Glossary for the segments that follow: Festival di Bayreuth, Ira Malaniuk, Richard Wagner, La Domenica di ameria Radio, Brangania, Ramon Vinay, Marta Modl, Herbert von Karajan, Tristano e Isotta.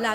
La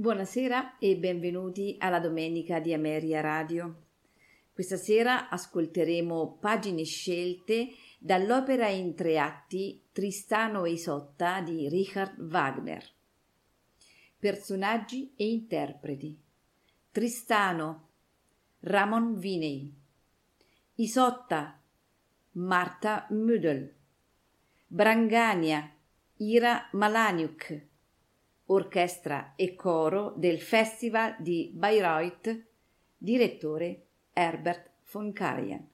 Buonasera e benvenuti alla Domenica di Ameria Radio. Questa sera ascolteremo pagine scelte dall'opera in 3 atti Tristano e Isotta di Richard Wagner. Personaggi e interpreti: Tristano, Ramon Vinay; Isotta, Marta Modl; Brangania, Ira Malaniuk. Orchestra e coro del Festival di Bayreuth, direttore Herbert von Karajan.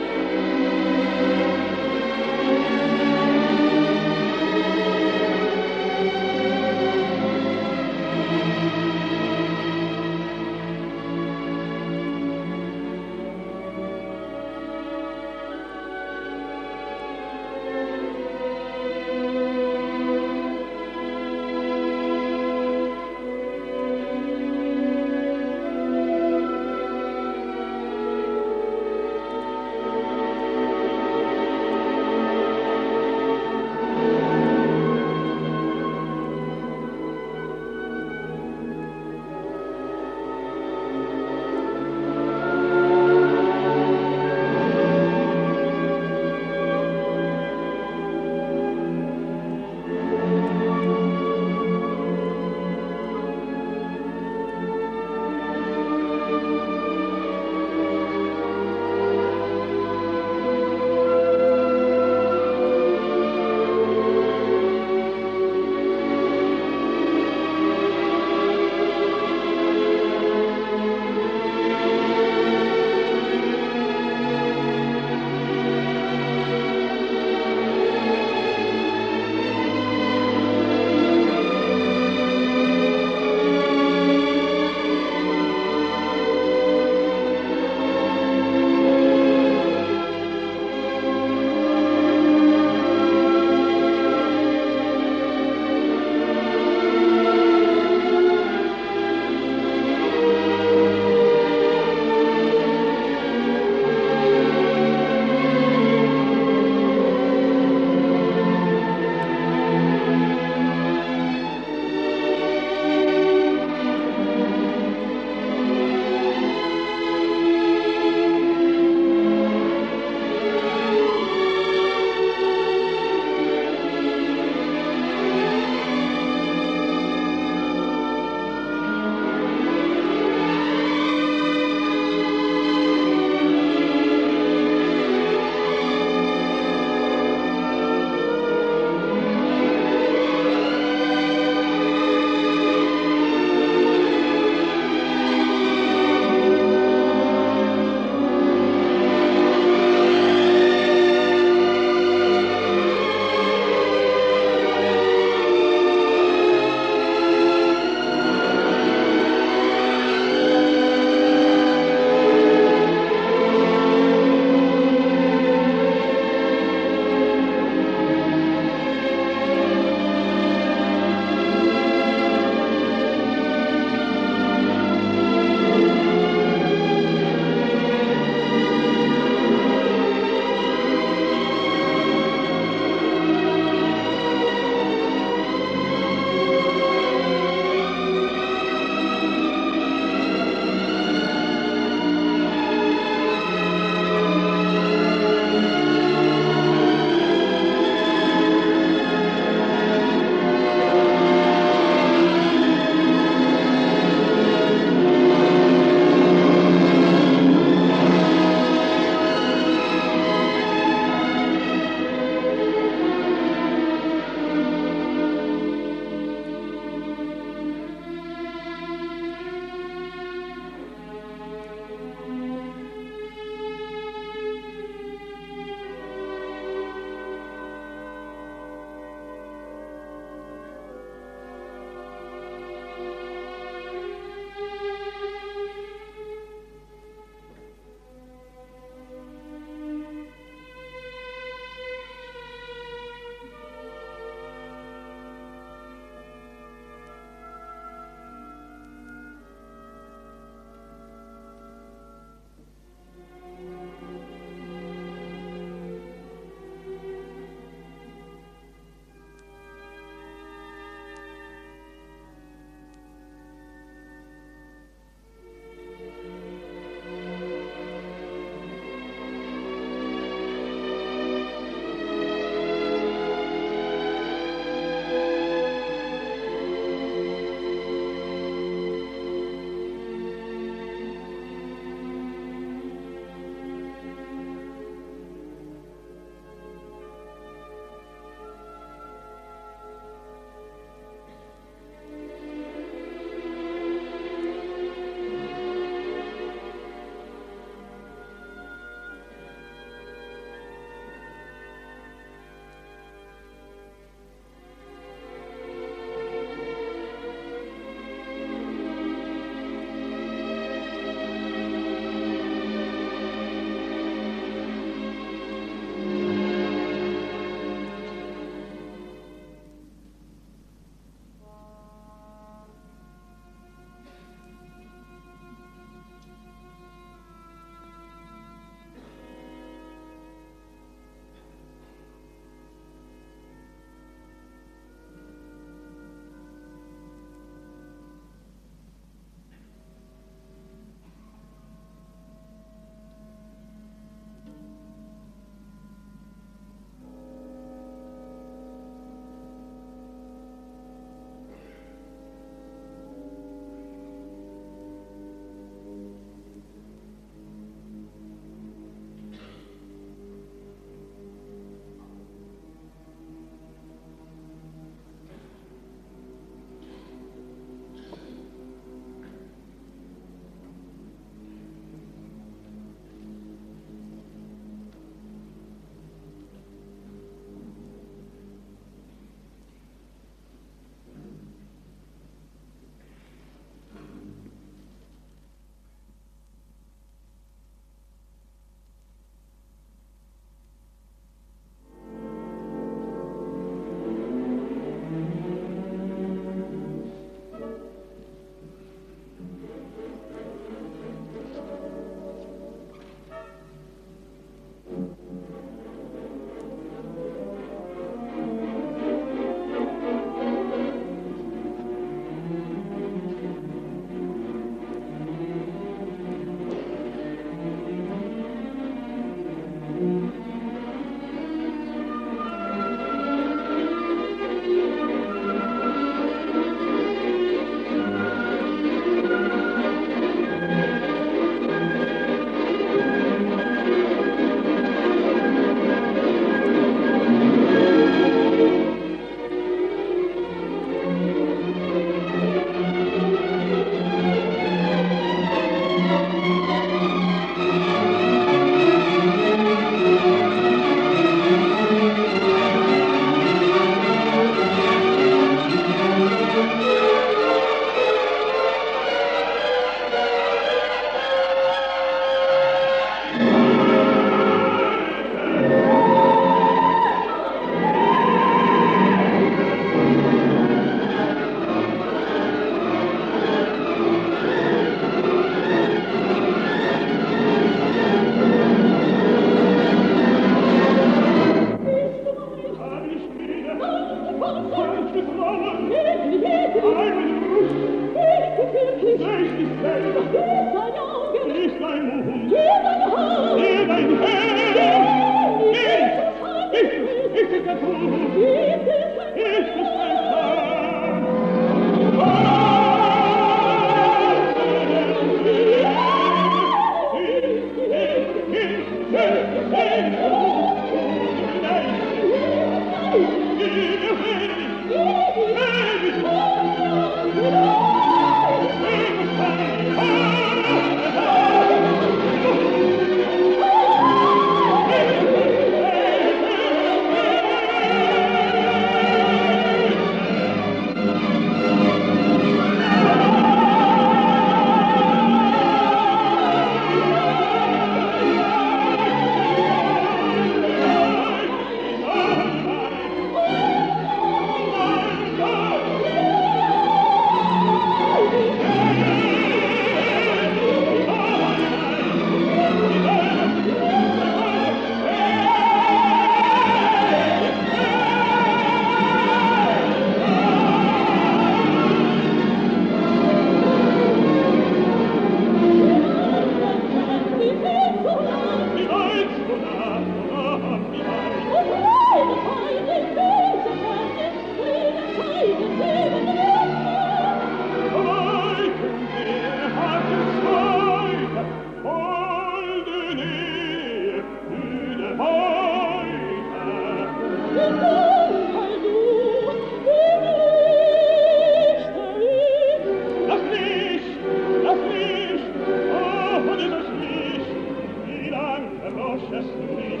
conoscest nicht,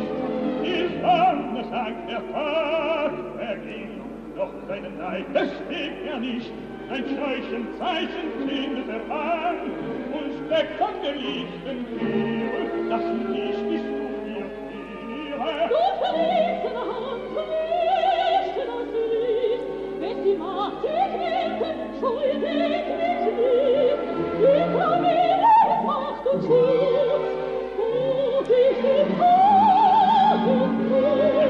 ich warne, sagt der Tag, verging, doch seinen Neid bestieg nicht, ein Zeichen findet an und steckt von der liebsten Tür, das Licht ist für Du verließen Hand, verließen das Licht, wenn die Macht dich hinten, schuldig mit mir, die Familie macht uns Schutz, und ich bin Tag und Tür.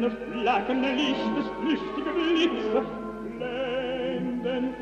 Seines flackenden Lichtes flüchtige Blitze blenden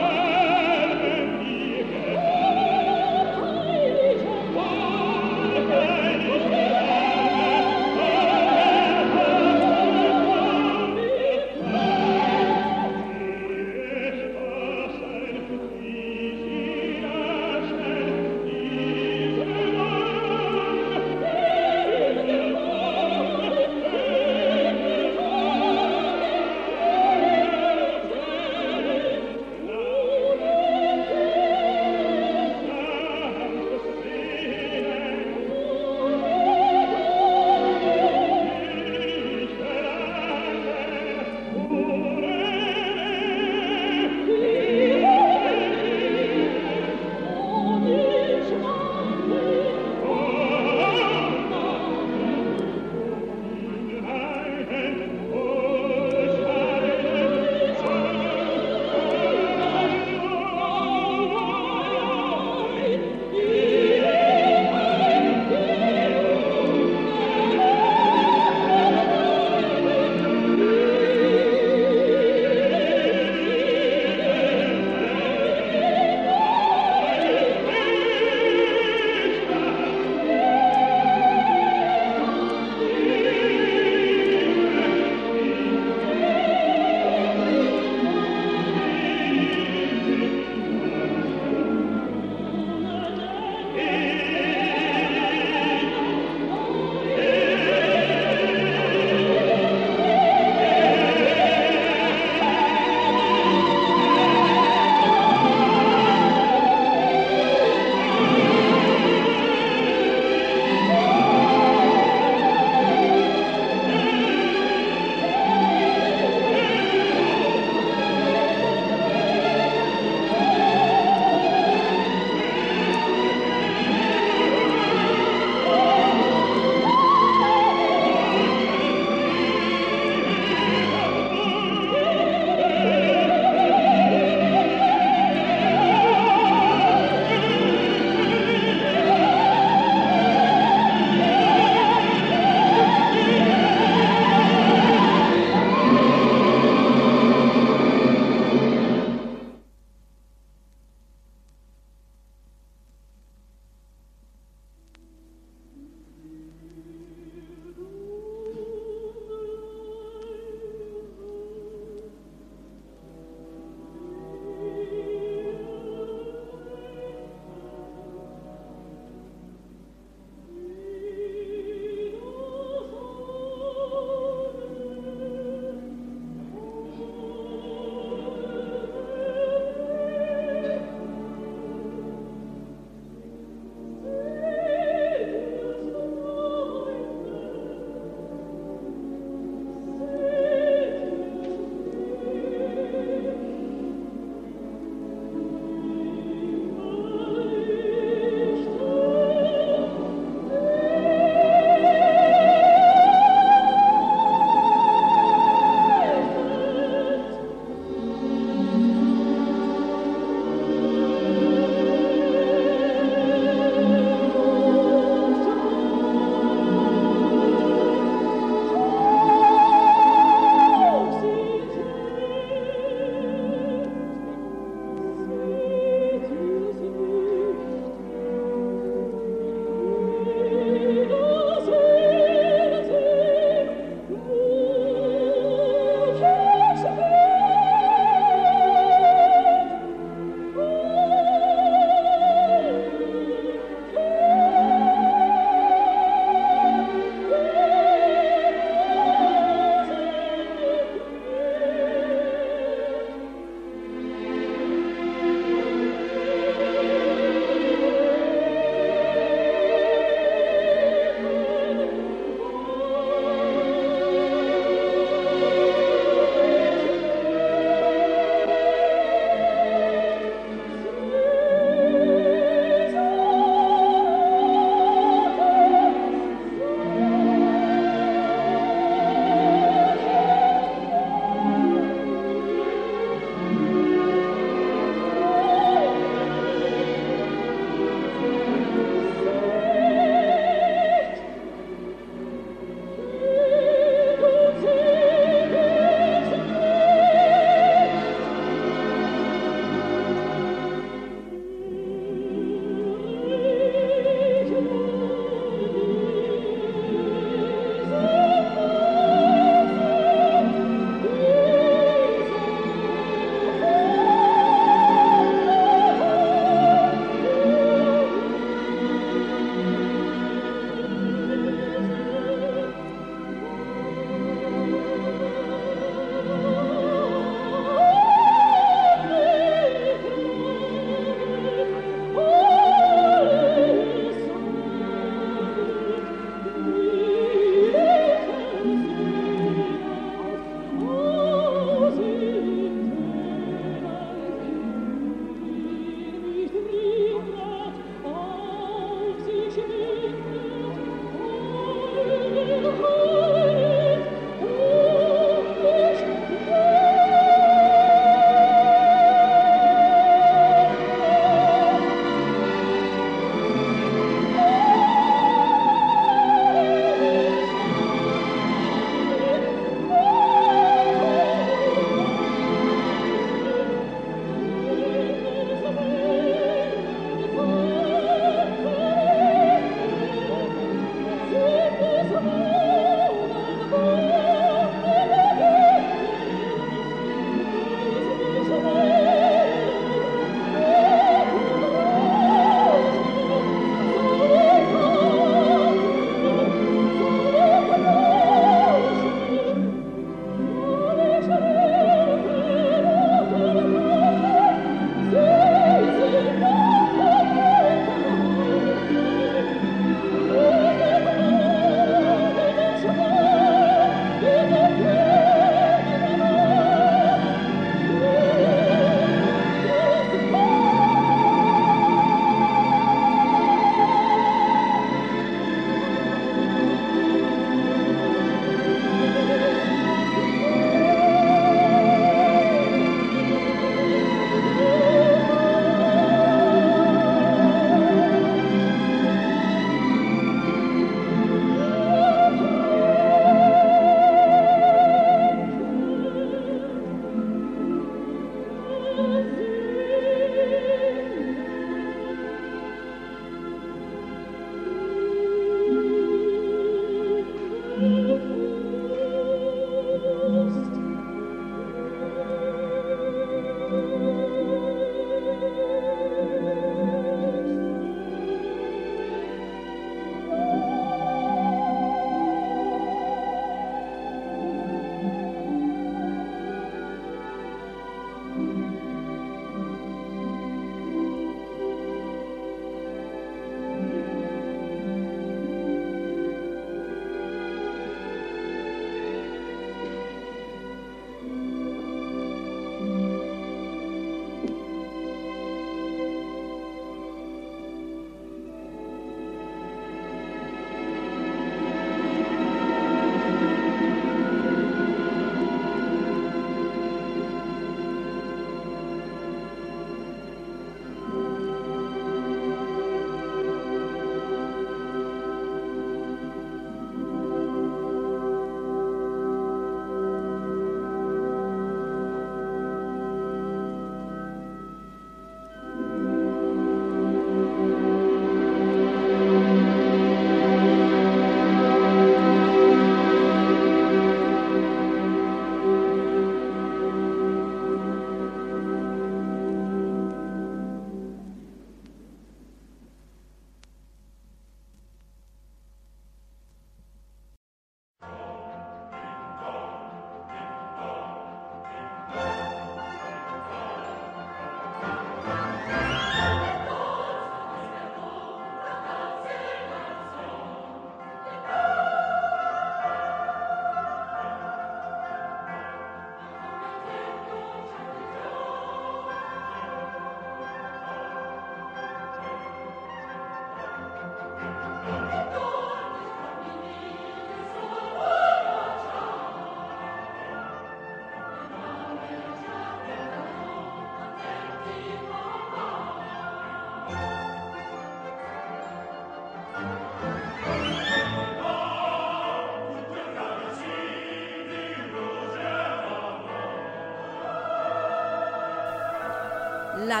La